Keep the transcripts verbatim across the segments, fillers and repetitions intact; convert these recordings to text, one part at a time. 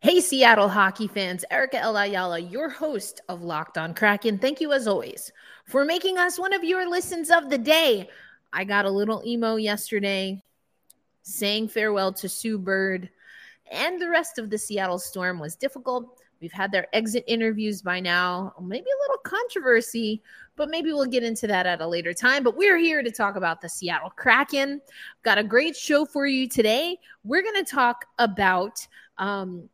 Hey, Seattle hockey fans, Erica L. Ayala, your host of Locked on Kraken. Thank you, as always, for making us one of your listens of the day. I got a little emo yesterday saying farewell to Sue Bird, and the rest of the Seattle Storm was difficult. We've had their exit interviews by now, maybe a little controversy, but maybe we'll get into that at a later time. But we're here to talk about the Seattle Kraken. Got a great show for you today. We're going to talk about um,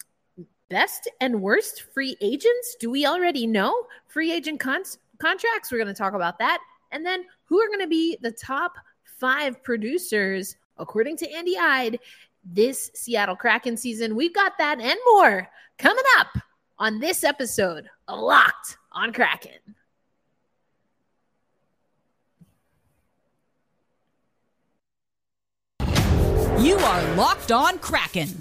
best and worst free agents. Do we already know free agent con- contracts? We're going to talk about that. And then who are going to be the top five producers, according to Andy Eide, this Seattle Kraken season. We've got that and more coming up on this episode of Locked on Kraken. You are Locked on Kraken,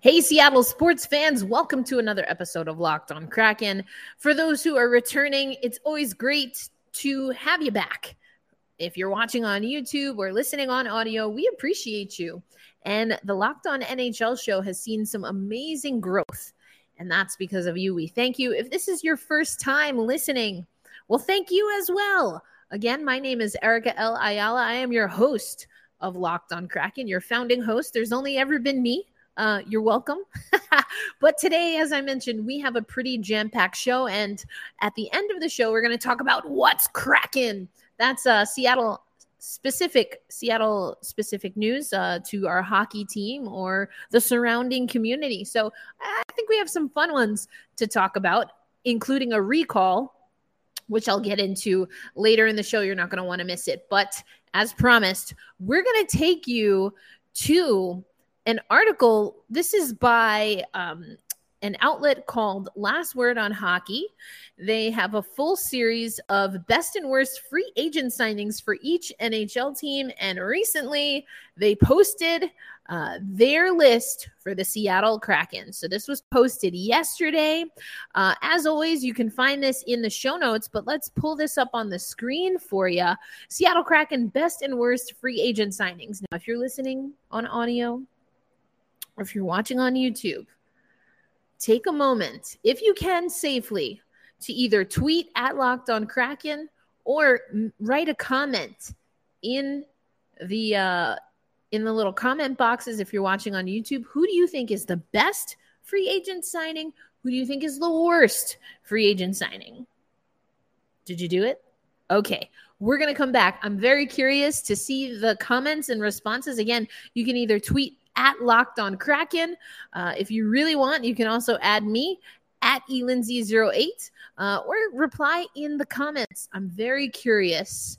Hey, Seattle sports fans, welcome to another episode of Locked on Kraken. For those who are returning, it's always great to have you back. If you're watching on YouTube or listening on audio, we appreciate you. And the Locked on N H L show has seen some amazing growth, and that's because of you. We thank you. If this is your first time listening, well, thank you as well. Again, my name is Erica L. Ayala. I am your host of Locked on Kraken, your founding host. There's only ever been me. Uh, you're welcome. But today, as I mentioned, we have a pretty jam-packed show. And at the end of the show, we're going to talk about what's cracking. That's uh, Seattle specific, Seattle specific news uh, to our hockey team or the surrounding community. So I think we have some fun ones to talk about, including a recall, which I'll get into later in the show. You're not going to want to miss it. But as promised, we're going to take you to an article. This is by um, an outlet called Last Word on Hockey. They have a full series of best and worst free agent signings for each N H L team. And recently they posted uh, their list for the Seattle Kraken. So this was posted yesterday. Uh, as always, you can find this in the show notes, but let's pull this up on the screen for you. Seattle Kraken best and worst free agent signings. Now, if you're listening on audio, or if you're watching on YouTube, take a moment, if you can safely, to either tweet at Locked on Kraken or write a comment in the uh, in the little comment boxes. If you're watching on YouTube, who do you think is the best free agent signing? Who do you think is the worst free agent signing? Did you do it? Okay. We're going to come back. I'm very curious to see the comments and responses. Again, you can either tweet at Locked on Kraken. Uh, if you really want, you can also add me at E Lindsay zero eight uh, or reply in the comments. I'm very curious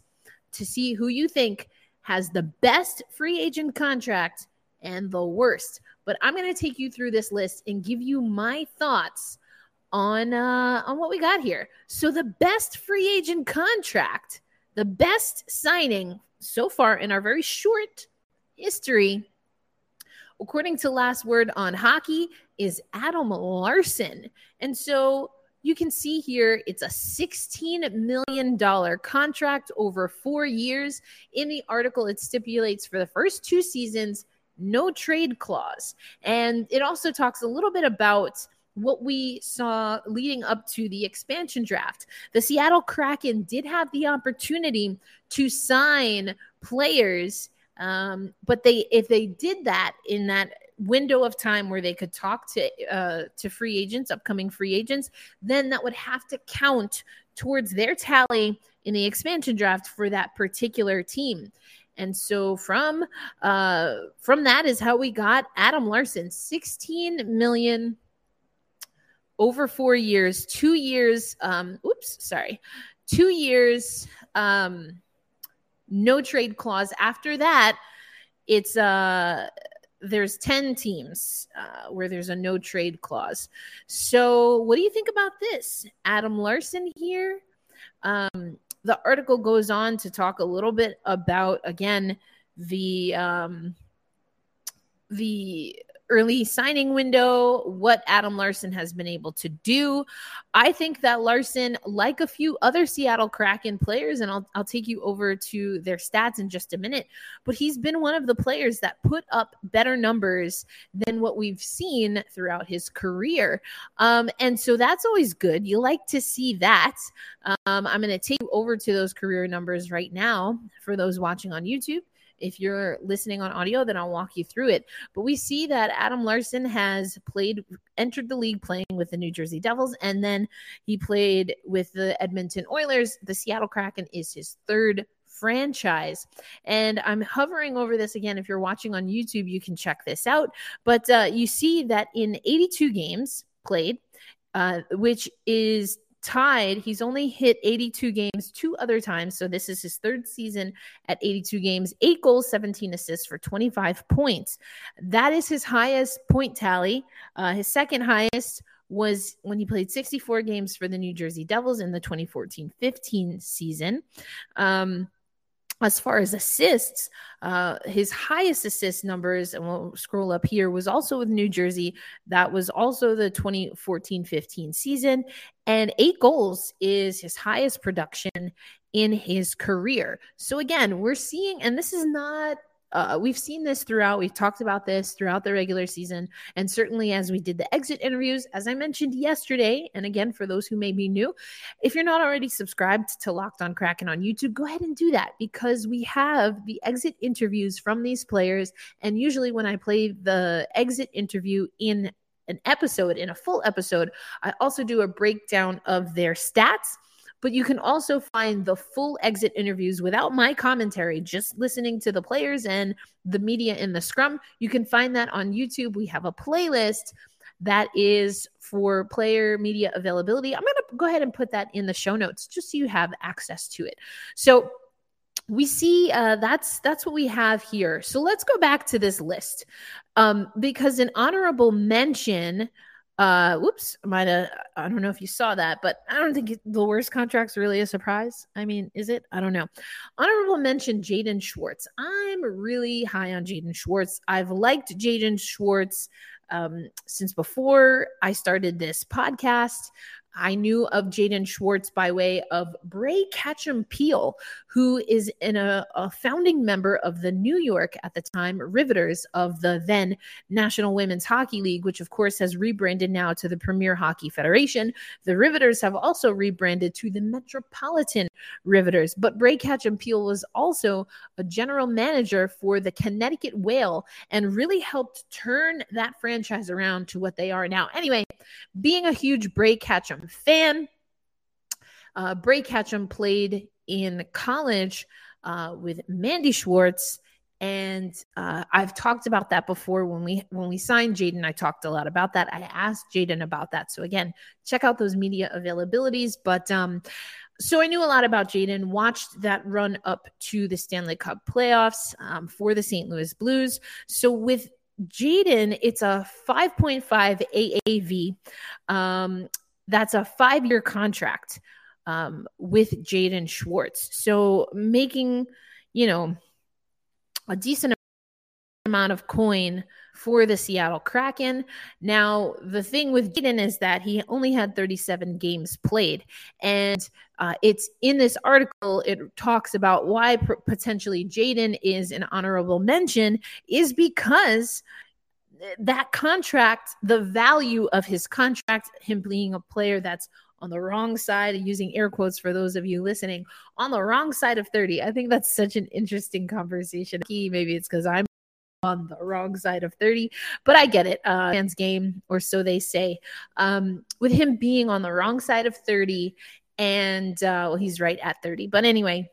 to see who you think has the best free agent contract and the worst. But I'm going to take you through this list and give you my thoughts on uh, on what we got here. So the best free agent contract, the best signing so far in our very short history, according to Last Word on Hockey, is Adam Larsson. And so you can see here, it's a sixteen million dollars contract over four years. In the article, it stipulates for the first two seasons, no trade clause. And it also talks a little bit about what we saw leading up to the expansion draft. The Seattle Kraken did have the opportunity to sign players, Um, but they, if they did that in that window of time where they could talk to uh, to free agents, upcoming free agents, then that would have to count towards their tally in the expansion draft for that particular team. And so from uh, from that is how we got Adam Larsson, sixteen million dollars over four years, two years. Um, oops, sorry, two years. Um, No trade clause. After that, it's uh there's ten teams uh, where there's a no trade clause. So what do you think about this? Adam Larsson here Um, the article goes on to talk a little bit about, again, the um, the early signing window, what Adam Larsson has been able to do. I think that Larsson, like a few other Seattle Kraken players, and I'll, I'll take you over to their stats in just a minute, but he's been one of the players that put up better numbers than what we've seen throughout his career. Um, and so that's always good. You like to see that. Um, I'm going to take you over to those career numbers right now for those watching on YouTube. If you're listening on audio, then I'll walk you through it. But we see that Adam Larsson has played, entered the league playing with the New Jersey Devils, and then he played with the Edmonton Oilers. The Seattle Kraken is his third franchise. And I'm hovering over this again. If you're watching on YouTube, you can check this out. But uh, you see that in eighty-two games played, uh, which is tied, he's only hit eighty-two games two other times, so this is his third season at eighty-two games, eight goals, seventeen assists for twenty-five points. That is his highest point tally. Uh, his second highest was when he played sixty-four games for the New Jersey Devils in the twenty fourteen fifteen season. Um, As far as assists, uh, his highest assist numbers, and we'll scroll up here, was also with New Jersey. That was also the twenty fourteen fifteen season. And eight goals is his highest production in his career. So again, we're seeing, and this is not, uh, we've seen this throughout. We've talked about this throughout the regular season. And certainly as we did the exit interviews, as I mentioned yesterday, and again, for those who may be new, if you're not already subscribed to Locked on Kraken on YouTube, go ahead and do that, because we have the exit interviews from these players. And usually when I play the exit interview in an episode, in a full episode, I also do a breakdown of their stats. But you can also find the full exit interviews without my commentary, just listening to the players and the media in the scrum. You can find that on YouTube. We have a playlist that is for player media availability. I'm going to go ahead and put that in the show notes just so you have access to it. So we see uh, that's that's what we have here. So let's go back to this list um, because an honorable mention – Uh, whoops, might have, I don't know if you saw that, but I don't think the worst contract's really a surprise. I mean, is it? I don't know. Honorable mention, Jaden Schwartz. I'm really high on Jaden Schwartz. I've liked Jaden Schwartz um, since before I started this podcast. I knew of Jaden Schwartz by way of Bray Ketchum Peel, who is in a, a founding member of the New York, at the time, Riveters of the then National Women's Hockey League, which of course has rebranded now to the Premier Hockey Federation. The Riveters have also rebranded to the Metropolitan Riveters. But Bray Ketchum Peel was also a general manager for the Connecticut Whale and really helped turn that franchise around to what they are now. Anyway, being a huge Bray Ketchum fan. Uh, Bray Ketchum played in college uh, with Mandy Schwartz, and uh, I've talked about that before. When we when we signed Jaden, I talked a lot about that. I asked Jaden about that. So again, check out those media availabilities. But um, so I knew a lot about Jaden, watched that run up to the Stanley Cup playoffs um, for the Saint Louis Blues. So with Jaden, it's a five point five A A V. Um, That's a five-year contract um, with Jaden Schwartz. So making, you know, a decent amount of coin for the Seattle Kraken. Now, the thing with Jaden is that he only had thirty-seven games played. And uh, it's in this article, it talks about why p- potentially Jaden is an honorable mention is because that contract, the value of his contract, him being a player that's on the wrong side, using air quotes for those of you listening, on the wrong side of thirty. I think that's such an interesting conversation. Maybe it's because I'm on the wrong side of thirty, but I get it. Uh, fans game, or so they say. Um, with him being on the wrong side of thirty, and uh, well, he's right at thirty. But anyway,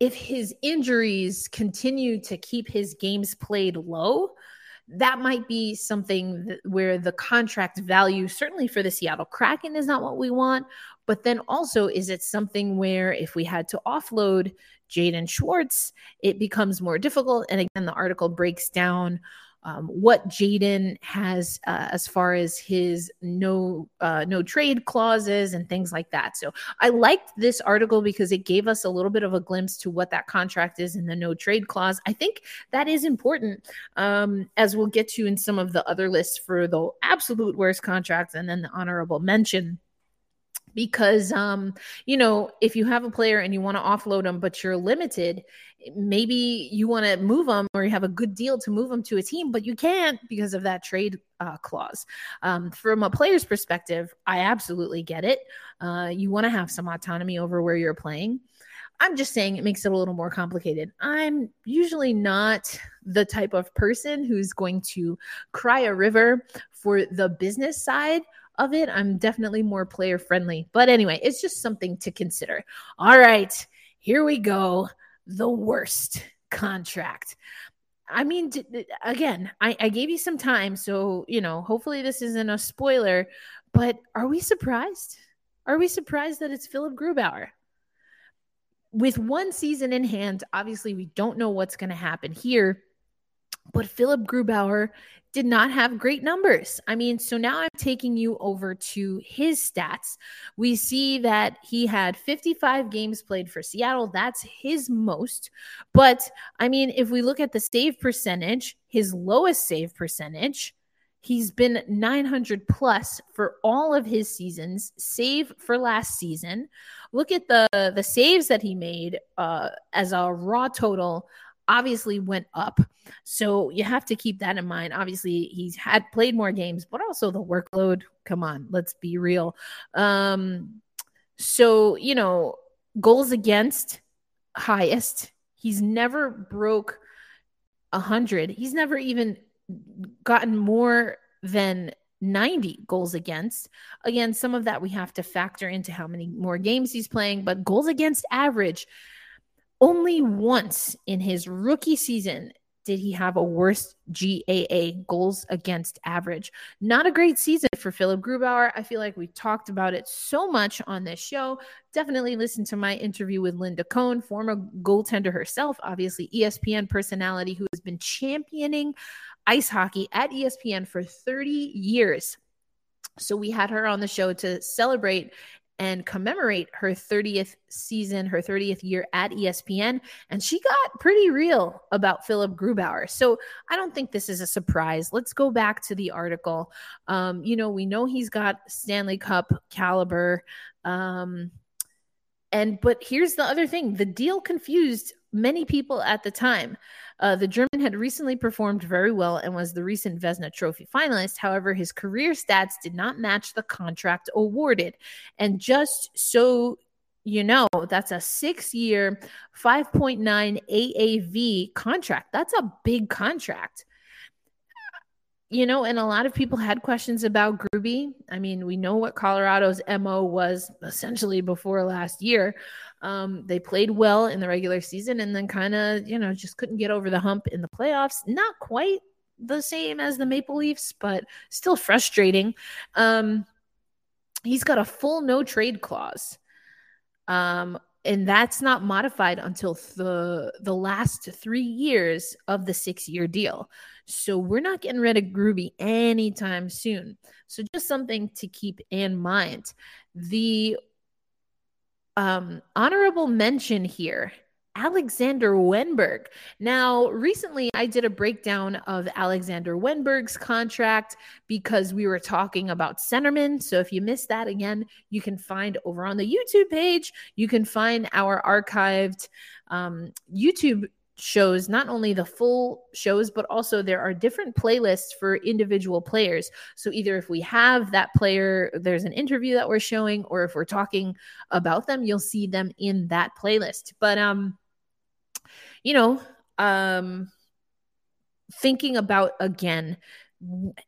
if his injuries continue to keep his games played low, that might be something that, where the contract value, certainly for the Seattle Kraken, is not what we want. But then also, is it something where if we had to offload Jaden Schwartz, it becomes more difficult? And again, the article breaks down um, what Jaden has uh, as far as his no uh, no trade clauses and things like that. So I liked this article because it gave us a little bit of a glimpse to what that contract is in the no trade clause. I think that is important, um, as we'll get to in some of the other lists for the absolute worst contracts and then the honorable mention. Because, um, you know, if you have a player and you want to offload them, but you're limited, maybe you want to move them or you have a good deal to move them to a team, but you can't because of that trade uh, clause. Um, from a player's perspective, I absolutely get it. Uh, you want to have some autonomy over where you're playing. I'm just saying it makes it a little more complicated. I'm usually not the type of person who's going to cry a river for the business side of it. I'm definitely more player friendly. But anyway, it's just something to consider. All right, here we go. The worst contract. I mean, d- d- again, I-, I gave you some time. So, you know, hopefully this isn't a spoiler, but are we surprised? Are we surprised that it's Philipp Grubauer? With one season in hand, obviously we don't know what's going to happen here, but Philipp Grubauer did not have great numbers. I mean, so now I'm taking you over to his stats. We see that he had fifty-five games played for Seattle. That's his most. But, I mean, if we look at the save percentage, his lowest save percentage, he's been nine hundred plus for all of his seasons, save for last season. Look at the, the saves that he made uh, as a raw total. Obviously went up. So you have to keep that in mind. Obviously he's had played more games, but also the workload. Come on, let's be real. Um, so, you know, goals against highest. He's never broke a hundred. He's never even gotten more than ninety goals against. Again, some of that we have to factor into how many more games he's playing, but goals against average. Only once in his rookie season did he have a worse G A A, goals against average. Not a great season for Philipp Grubauer. I feel like we talked about it so much on this show. Definitely listen to my interview with Linda Cohn, former goaltender herself, obviously E S P N personality who has been championing ice hockey at E S P N for thirty years. So we had her on the show to celebrate and commemorate her thirtieth season, her thirtieth year at E S P N. And she got pretty real about Philipp Grubauer. So I don't think this is a surprise. Let's go back to the article. Um, you know, we know he's got Stanley Cup caliber. Um, and but here's the other thing. The deal confused many people at the time. Uh, the German had recently performed very well and was the recent Vesna Trophy finalist. However, his career stats did not match the contract awarded. And just so you know, that's a six-year, five point nine A A V contract. That's a big contract. You know, and a lot of people had questions about Gruby. I mean, we know what Colorado's M O was essentially before last year. Um, they played well in the regular season and then kind of, you know, just couldn't get over the hump in the playoffs. Not quite the same as the Maple Leafs, but still frustrating. Um, he's got a full no trade clause. Um, and that's not modified until the, the last three years of the six-year deal. So we're not getting rid of Gruby anytime soon. So just something to keep in mind. The Um, honorable mention here, Alexander Wennberg. Now, recently I did a breakdown of Alexander Wennberg's contract because we were talking about centermen. So if you missed that again, you can find over on the YouTube page, you can find our archived um, YouTube shows, not only the full shows, but also there are different playlists for individual players. So either if we have that player, there's an interview that we're showing, or if we're talking about them, you'll see them in that playlist. But, um, you know, um, thinking about again,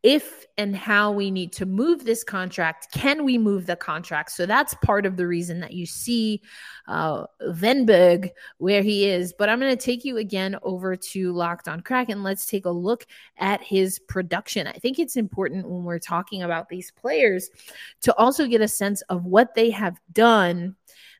if and how we need to move this contract, can we move the contract? So that's part of the reason that you see uh, Wennberg where he is. But I'm going to take you again over to Locked on Kraken. Let's take a look at his production. I think it's important when we're talking about these players to also get a sense of what they have done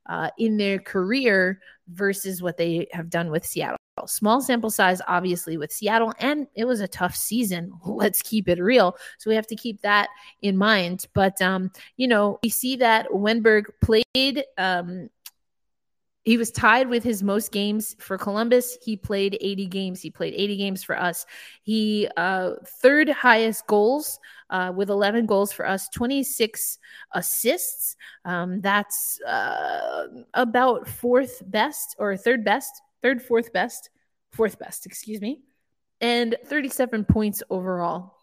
uh, in their career versus what they have done with Seattle. Small sample size, obviously, with Seattle, and it was a tough season. Let's keep it real. So we have to keep that in mind. But, um, you know, we see that Wennberg played um, – he was tied with his most games for Columbus. He played eighty games. He played eighty games for us. He uh, third highest goals uh, with eleven goals for us, twenty-six assists. Um, that's uh, about fourth best or third best, third, fourth best, fourth best, excuse me, and thirty-seven points overall.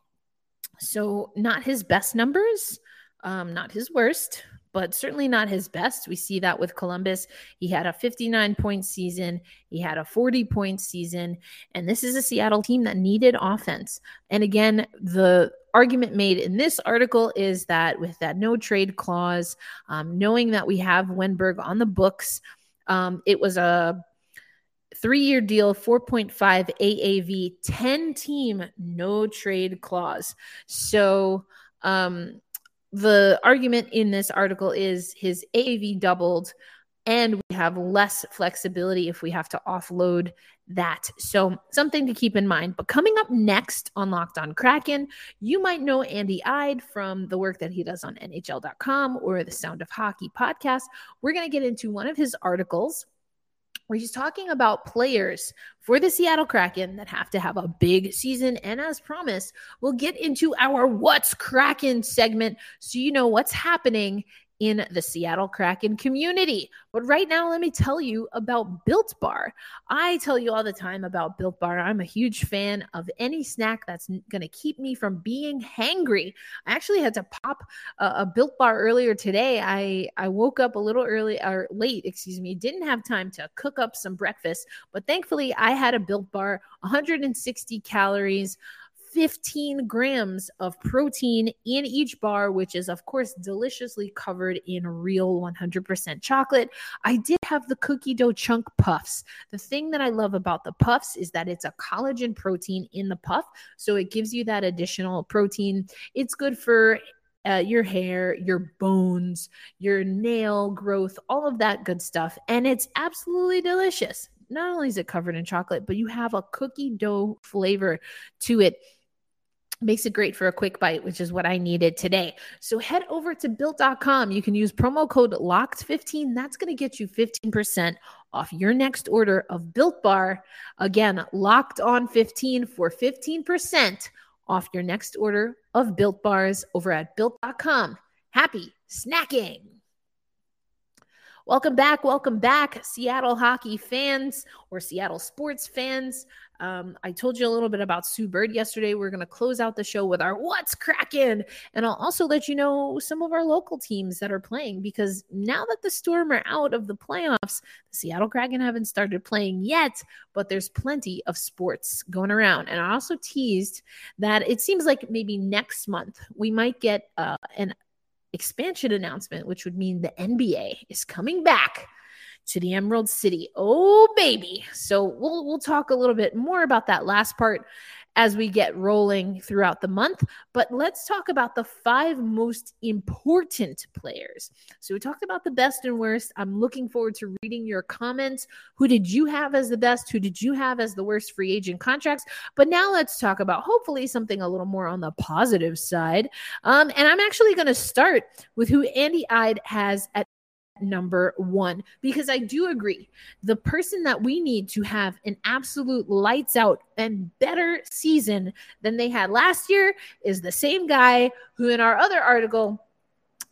So not his best numbers, um, not his worst, but certainly not his best. We see that with Columbus. He had a fifty-nine point season. He had a forty point season. And this is a Seattle team that needed offense. And again, the argument made in this article is that with that no trade clause, um, knowing that we have Wennberg on the books, um, it was a three-year deal, four point five A A V, ten-team no trade clause. So, um, the argument in this article is his A A V doubled and we have less flexibility if we have to offload that. So something to keep in mind. But coming up next on Locked on Kraken, you might know Andy Eide from the work that he does on N H L dot com or the Sound of Hockey podcast. We're going to get into one of his articles where he's talking about players for the Seattle Kraken that have to have a big season. And as promised, we'll get into our What's Kraken segment so you know what's happening in the Seattle Kraken community. But right now, let me tell you about Built Bar. I tell you all the time about Built Bar. I'm a huge fan of any snack that's going to keep me from being hangry. I actually had to pop a, a Built Bar earlier today. I, I woke up a little early or late, excuse me, didn't have time to cook up some breakfast, but thankfully I had a Built Bar, one hundred sixty calories, fifteen grams of protein in each bar, which is, of course, deliciously covered in real one hundred percent chocolate. I did have the cookie dough chunk puffs. The thing that I love about the puffs is that it's a collagen protein in the puff, so it gives you that additional protein. It's good for Uh, your hair, your bones, your nail growth, all of that good stuff. And it's absolutely delicious. Not only is it covered in chocolate, but you have a cookie dough flavor to it. Makes it great for a quick bite, which is what I needed today. So head over to built dot com. You can use promo code locked fifteen. That's going to get you fifteen percent off your next order of Built Bar. Again, locked on fifteen for fifteen percent off your next order of Built Bars over at built dot com. Happy snacking. Welcome back. Welcome back, Seattle hockey fans or Seattle sports fans. Um, I told you a little bit about Sue Bird yesterday. We're going to close out the show with our What's Kraken. And I'll also let you know some of our local teams that are playing, because now that the Storm are out of the playoffs, the Seattle Kraken haven't started playing yet, but there's plenty of sports going around. And I also teased that it seems like maybe next month we might get uh, an expansion announcement, which would mean the N B A is coming back to the Emerald City. Oh, baby. So we'll we'll talk a little bit more about that last part as we get rolling throughout the month. But let's talk about the five most important players. So we talked about the best and worst. I'm looking forward to reading your comments. Who did you have as the best? Who did you have as the worst free agent contracts? But now let's talk about hopefully something a little more on the positive side. Um, and I'm actually going to start with who Andy Eide has at number one, because I do agree the person that we need to have an absolute lights out and better season than they had last year is the same guy who in our other article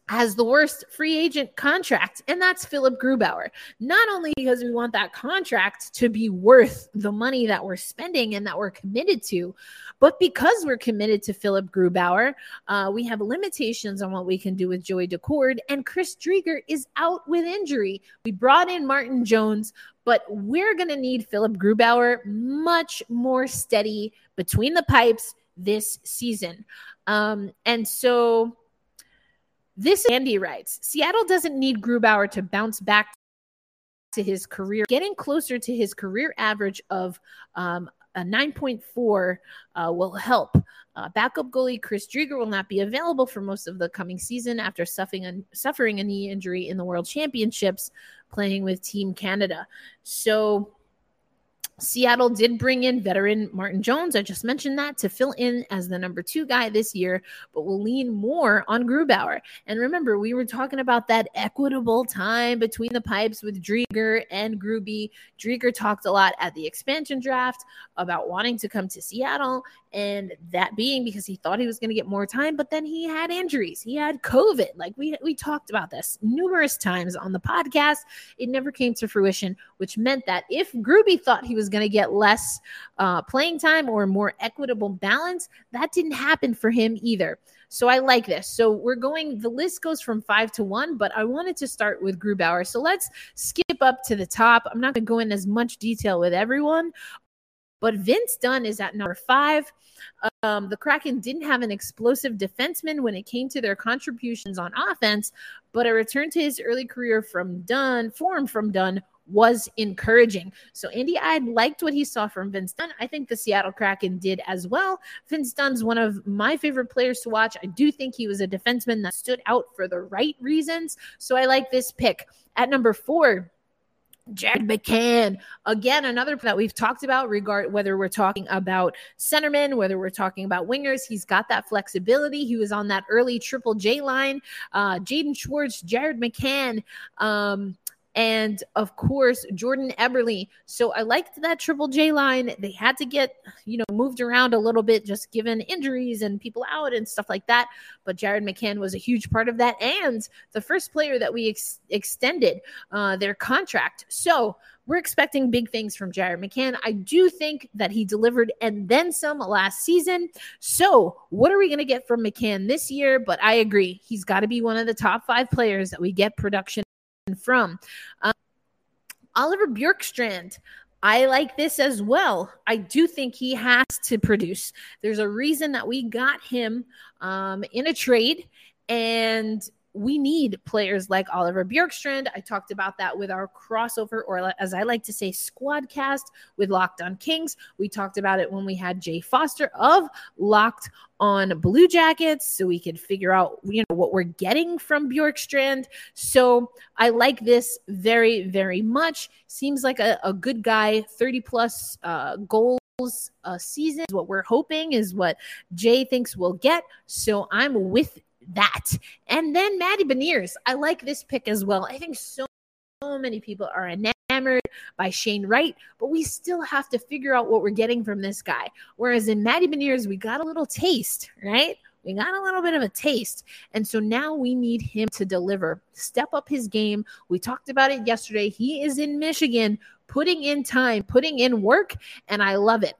has the worst free agent contract, and that's Philipp Grubauer. Not only because we want that contract to be worth the money that we're spending and that we're committed to, but because we're committed to Philipp Grubauer, uh, we have limitations on what we can do with Joey Decord, and Chris Driedger is out with injury. We brought in Martin Jones, but we're going to need Philipp Grubauer much more steady between the pipes this season. Um, and so... This Andy writes, Seattle doesn't need Grubauer to bounce back to his career, getting closer to his career average of um, a nine point four uh, will help. Uh, backup goalie Chris Driedger will not be available for most of the coming season after suffering a, suffering a knee injury in the World Championships, playing with Team Canada. So Seattle did bring in veteran Martin Jones, I just mentioned that, to fill in as the number two guy this year, but will lean more on Grubauer. And remember, we were talking about that equitable time between the pipes with Driedger and Gruby. Driedger talked a lot at the expansion draft about wanting to come to Seattle, and that being because he thought he was going to get more time, but then he had injuries. He had COVID. Like we, we talked about this numerous times on the podcast. It never came to fruition, which meant that if Gruby thought he was going to get less uh, playing time or more equitable balance, that didn't happen for him either. So I like this. So we're going, the list goes from five to one, but I wanted to start with Grubauer. So let's skip up to the top. I'm not going to go in as much detail with everyone, but Vince Dunn is at number five. Um, the Kraken didn't have an explosive defenseman when it came to their contributions on offense, but a return to his early career from Dunn, form from Dunn, was encouraging. So Andy Eide liked what he saw from Vince Dunn. I think the Seattle Kraken did as well. Vince Dunn's one of my favorite players to watch. I do think he was a defenseman that stood out for the right reasons. So I like this pick. At number four, Jared McCann. Again, another that we've talked about, regard whether we're talking about centermen, whether we're talking about wingers. He's got that flexibility. He was on that early Triple J line. Uh, Jaden Schwartz, Jared McCann, um, and, of course, Jordan Eberle. So I liked that Triple J line. They had to get, you know, moved around a little bit just given injuries and people out and stuff like that. But Jared McCann was a huge part of that and the first player that we ex- extended uh, their contract. So we're expecting big things from Jared McCann. I do think that he delivered and then some last season. So what are we going to get from McCann this year? But I agree. He's got to be one of the top five players that we get production from. Um, Oliver Bjorkstrand, I like this as well. I do think he has to produce. There's a reason that we got him um, in a trade, and we need players like Oliver Bjorkstrand. I talked about that with our crossover, or as I like to say, squadcast with Locked on Kings. We talked about it when we had Jay Foster of Locked on Blue Jackets, so we could figure out, you know, what we're getting from Bjorkstrand. So I like this very, very much. Seems like a, a good guy, thirty plus uh, goals a season is what we're hoping, is what Jay thinks we'll get. So I'm with that. And then Maddie Beniers, I like this pick as well. I think so, so many people are enamored by Shane Wright, but we still have to figure out what we're getting from this guy. Whereas in Maddie Beniers, we got a little taste, right? We got a little bit of a taste. And so now we need him to deliver, step up his game. We talked about it yesterday. He is in Michigan, putting in time, putting in work, and I love it.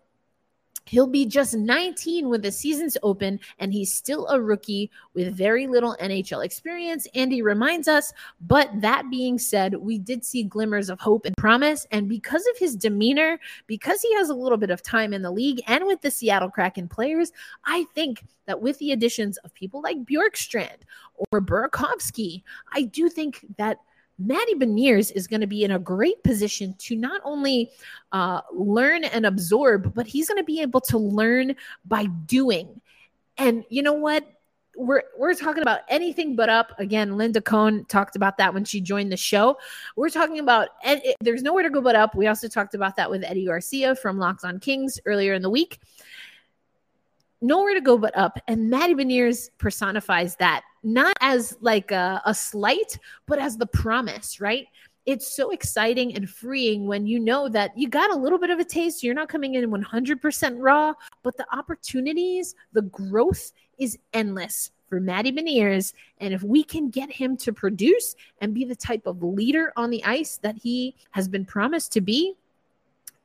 He'll be just nineteen when the season's open, and he's still a rookie with very little N H L experience, Andy reminds us. But that being said, we did see glimmers of hope and promise, and because of his demeanor, because he has a little bit of time in the league and with the Seattle Kraken players, I think that with the additions of people like Bjorkstrand or Burakovsky, I do think that Maddie Beniers is going to be in a great position to not only uh, learn and absorb, but he's going to be able to learn by doing. And you know what? We're we're talking about anything but up. Again, Linda Cohn talked about that when she joined the show. We're talking about ed- there's nowhere to go but up. We also talked about that with Eddie Garcia from Locked on Kings earlier in the week. Nowhere to go but up. And Maddie Beniers personifies that, not as like a, a slight, but as the promise, right? It's so exciting and freeing when you know that you got a little bit of a taste. You're not coming in one hundred percent raw, but the opportunities, the growth is endless for Maddie Beniers. And if we can get him to produce and be the type of leader on the ice that he has been promised to be,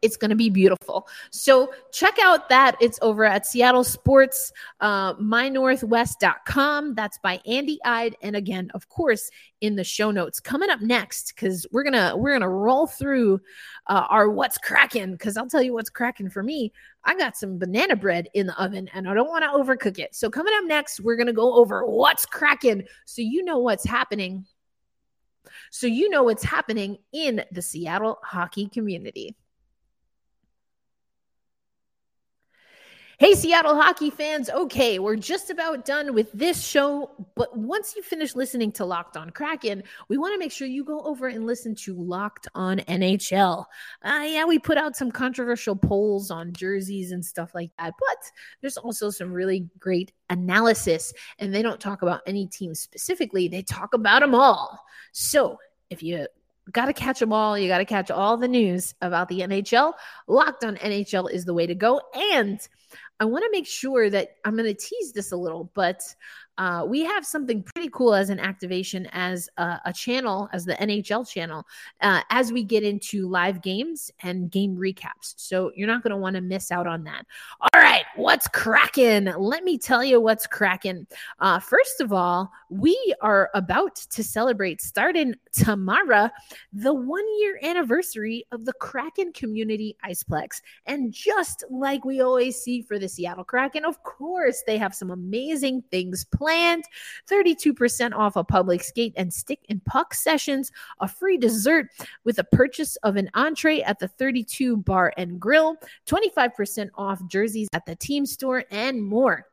it's going to be beautiful. So check out that. It's over at Seattle Sports, uh, my northwest dot com. That's by Andy Eide. And again, of course, in the show notes. Coming up next, because we're going to we're gonna roll through uh, our what's cracking, because I'll tell you what's cracking for me. I got some banana bread in the oven, and I don't want to overcook it. So coming up next, we're going to go over what's cracking so you know what's happening. So you know what's happening in the Seattle hockey community. Hey, Seattle hockey fans. Okay, we're just about done with this show, but once you finish listening to Locked on Kraken, we want to make sure you go over and listen to Locked on N H L. Uh, yeah, we put out some controversial polls on jerseys and stuff like that, but there's also some really great analysis, and they don't talk about any team specifically. They talk about them all. So if you got to catch them all. You got to catch all the news about the N H L. Locked on N H L is the way to go. And I want to make sure that I'm going to tease this a little, but uh, we have something pretty cool as an activation, as a, a channel, as the N H L channel, uh, as we get into live games and game recaps. So you're not going to want to miss out on that. All right, what's cracking? Let me tell you what's cracking. Uh, first of all, we are about to celebrate, starting tomorrow, the one-year anniversary of the Kraken Community Iceplex. And just like we always see for the Seattle Kraken, of course, they have some amazing things planned. thirty-two percent off a public skate and stick and puck sessions, a free dessert with a purchase of an entree at the thirty-two Bar and Grill, twenty-five percent off jerseys at the team store, and more.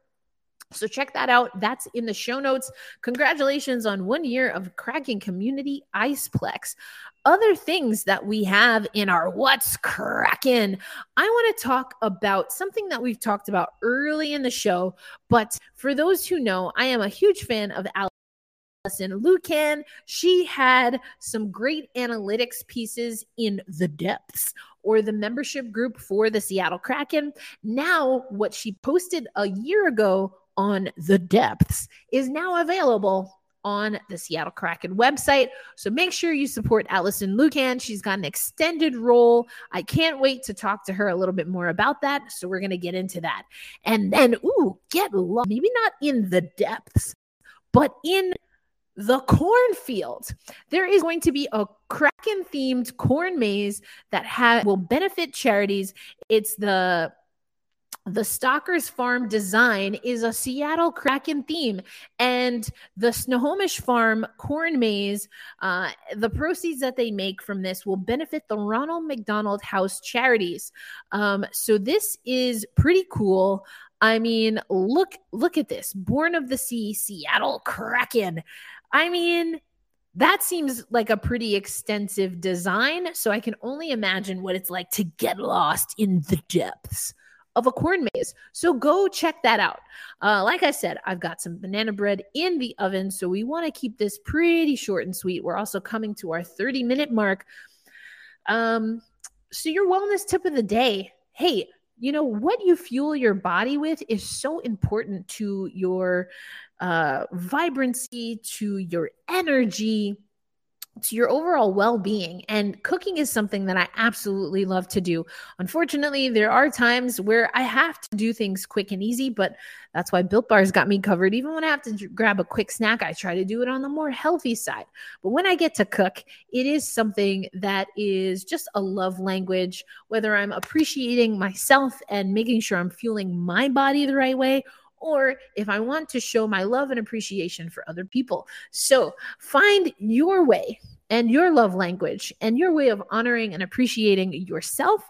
So check that out. That's in the show notes. Congratulations on one year of Kraken Community Iceplex. Other things that we have in our What's Kraken, I want to talk about something that we've talked about early in the show. But for those who know, I am a huge fan of Alison Lukan. She had some great analytics pieces in The Depths, or the membership group for the Seattle Kraken. Now, what she posted a year ago on The Depths is now available on the Seattle Kraken website. So make sure you support Alison Lukan. She's got an extended role. I can't wait to talk to her a little bit more about that. So we're going to get into that. And then, ooh, get lost. Maybe not in The Depths, but in the cornfield. There is going to be a Kraken-themed corn maze that ha- will benefit charities. It's the... The Stalker's Farm design is a Seattle Kraken theme, and the Snohomish Farm corn maze, uh, the proceeds that they make from this will benefit the Ronald McDonald House charities. Um, so this is pretty cool. I mean, look, look at this. Born of the Sea, Seattle Kraken. I mean, that seems like a pretty extensive design, so I can only imagine what it's like to get lost in the depths of a corn maze. So go check that out. Uh, like I said, I've got some banana bread in the oven, so we want to keep this pretty short and sweet. We're also coming to our thirty minute mark. Um, so your wellness tip of the day. Hey, you know, what you fuel your body with is so important to your uh, vibrancy, to your energy, to your overall well-being. And cooking is something that I absolutely love to do. Unfortunately, there are times where I have to do things quick and easy, but that's why Built Bar's got me covered. Even when I have to grab a quick snack, I try to do it on the more healthy side. But when I get to cook, it is something that is just a love language, whether I'm appreciating myself and making sure I'm fueling my body the right way, or if I want to show my love and appreciation for other people. So find your way and your love language and your way of honoring and appreciating yourself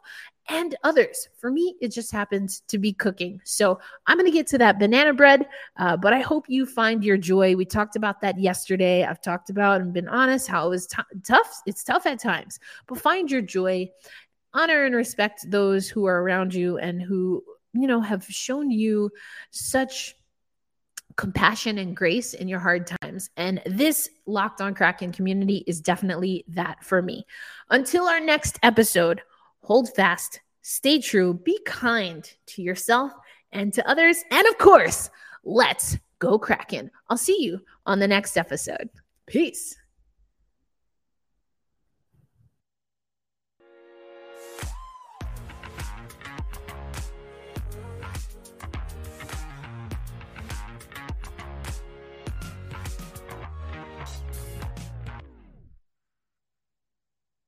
and others. For me, it just happens to be cooking. So I'm going to get to that banana bread, uh, but I hope you find your joy. We talked about that yesterday. I've talked about and been honest how it was t- tough. It's tough at times, but find your joy, honor and respect those who are around you and who, you know, have shown you such compassion and grace in your hard times. And this Locked on Kraken community is definitely that for me. Until our next episode, hold fast, stay true, be kind to yourself and to others. And of course, let's go Kraken. I'll see you on the next episode. Peace.